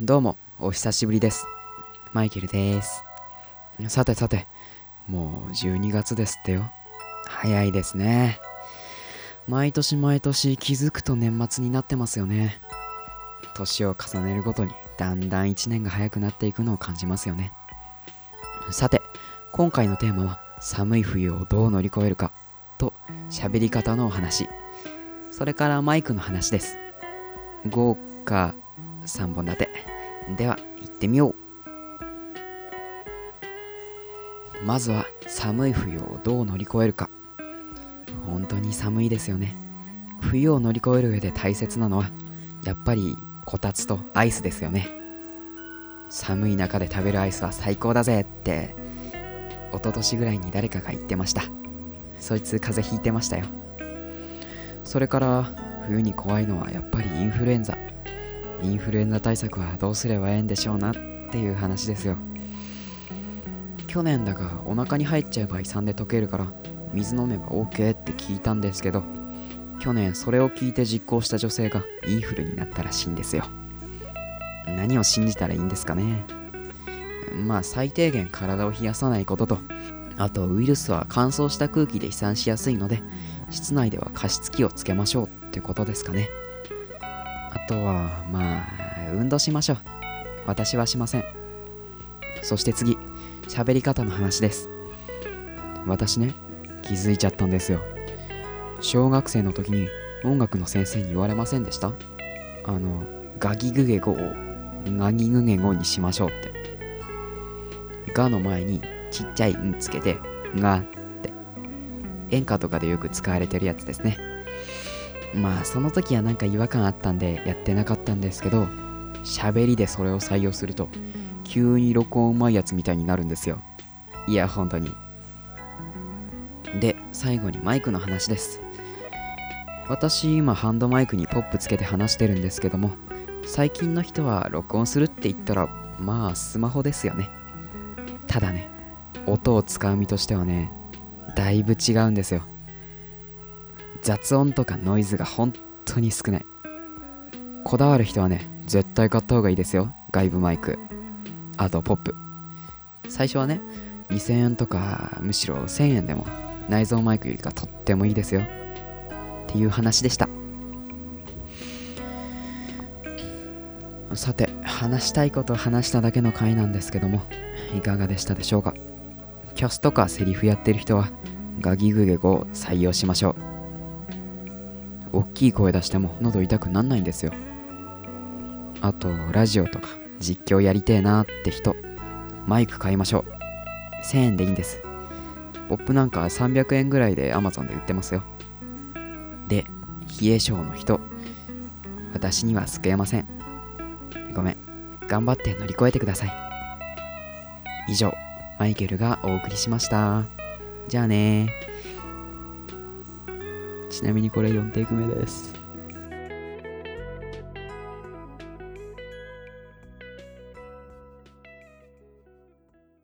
どうもお久しぶりです。マイケルです。さてさて、もう12月ですってよ。早いですね。毎年毎年気づくと年末になってますよね。年を重ねるごとにだんだん1年が早くなっていくのを感じますよね。さて、今回のテーマは寒い冬をどう乗り越えるかと喋り方のお話、それからマイクの話です。豪華3本立てでは行ってみよう。まずは寒い冬をどう乗り越えるか。本当に寒いですよね。冬を乗り越える上で大切なのはやっぱりこたつとアイスですよね。寒い中で食べるアイスは最高だぜって一昨年ぐらいに誰かが言ってました。そいつ風邪ひいてましたよ。それから冬に怖いのはやっぱりインフルエンザ対策はどうすればええんでしょうなっていう話ですよ。去年だがお腹に入っちゃえば胃酸で溶けるから水飲めば OK って聞いたんですけど、去年それを聞いて実行した女性がインフルになったらしいんですよ。何を信じたらいいんですかね。まあ最低限体を冷やさないことと、あとウイルスは乾燥した空気で飛散しやすいので室内では加湿器をつけましょうってことですかね。あとはまあ運動しましょう。私はしません。そして次、喋り方の話です。私ね、気づいちゃったんですよ。小学生の時に音楽の先生に言われませんでした？ガギグゲゴをガギグゲゴにしましょうって。ガの前にちっちゃいんつけてガって演歌とかでよく使われてるやつですね。まあその時はなんか違和感あったんでやってなかったんですけど、喋りでそれを採用すると急に録音うまいやつみたいになるんですよ。いや本当に。で、最後にマイクの話です。私今ハンドマイクにポップつけて話してるんですけども、最近の人は録音するって言ったらまあスマホですよね。ただね、音を使う身としてはね、だいぶ違うんですよ。雑音とかノイズが本当に少ない。こだわる人はね、絶対買った方がいいですよ。外部マイク、あとポップ。最初はね2000円とかむしろ1000円でも内蔵マイクよりかとってもいいですよっていう話でした。さて、話したいことを話しただけの回なんですけども、いかがでしたでしょうか。キャスとかセリフやってる人はガギグゲゴを採用しましょう。大きい声出しても喉痛くなんないんですよ。あとラジオとか実況やりてえなって人、マイク買いましょう。1000円でいいんです。ポップなんか300円ぐらいで Amazon で売ってますよ。で、冷え性の人、私には救えません。ごめん。頑張って乗り越えてください。以上、マイケルがお送りしました。じゃあね。ちなみにこれ4テイク目です。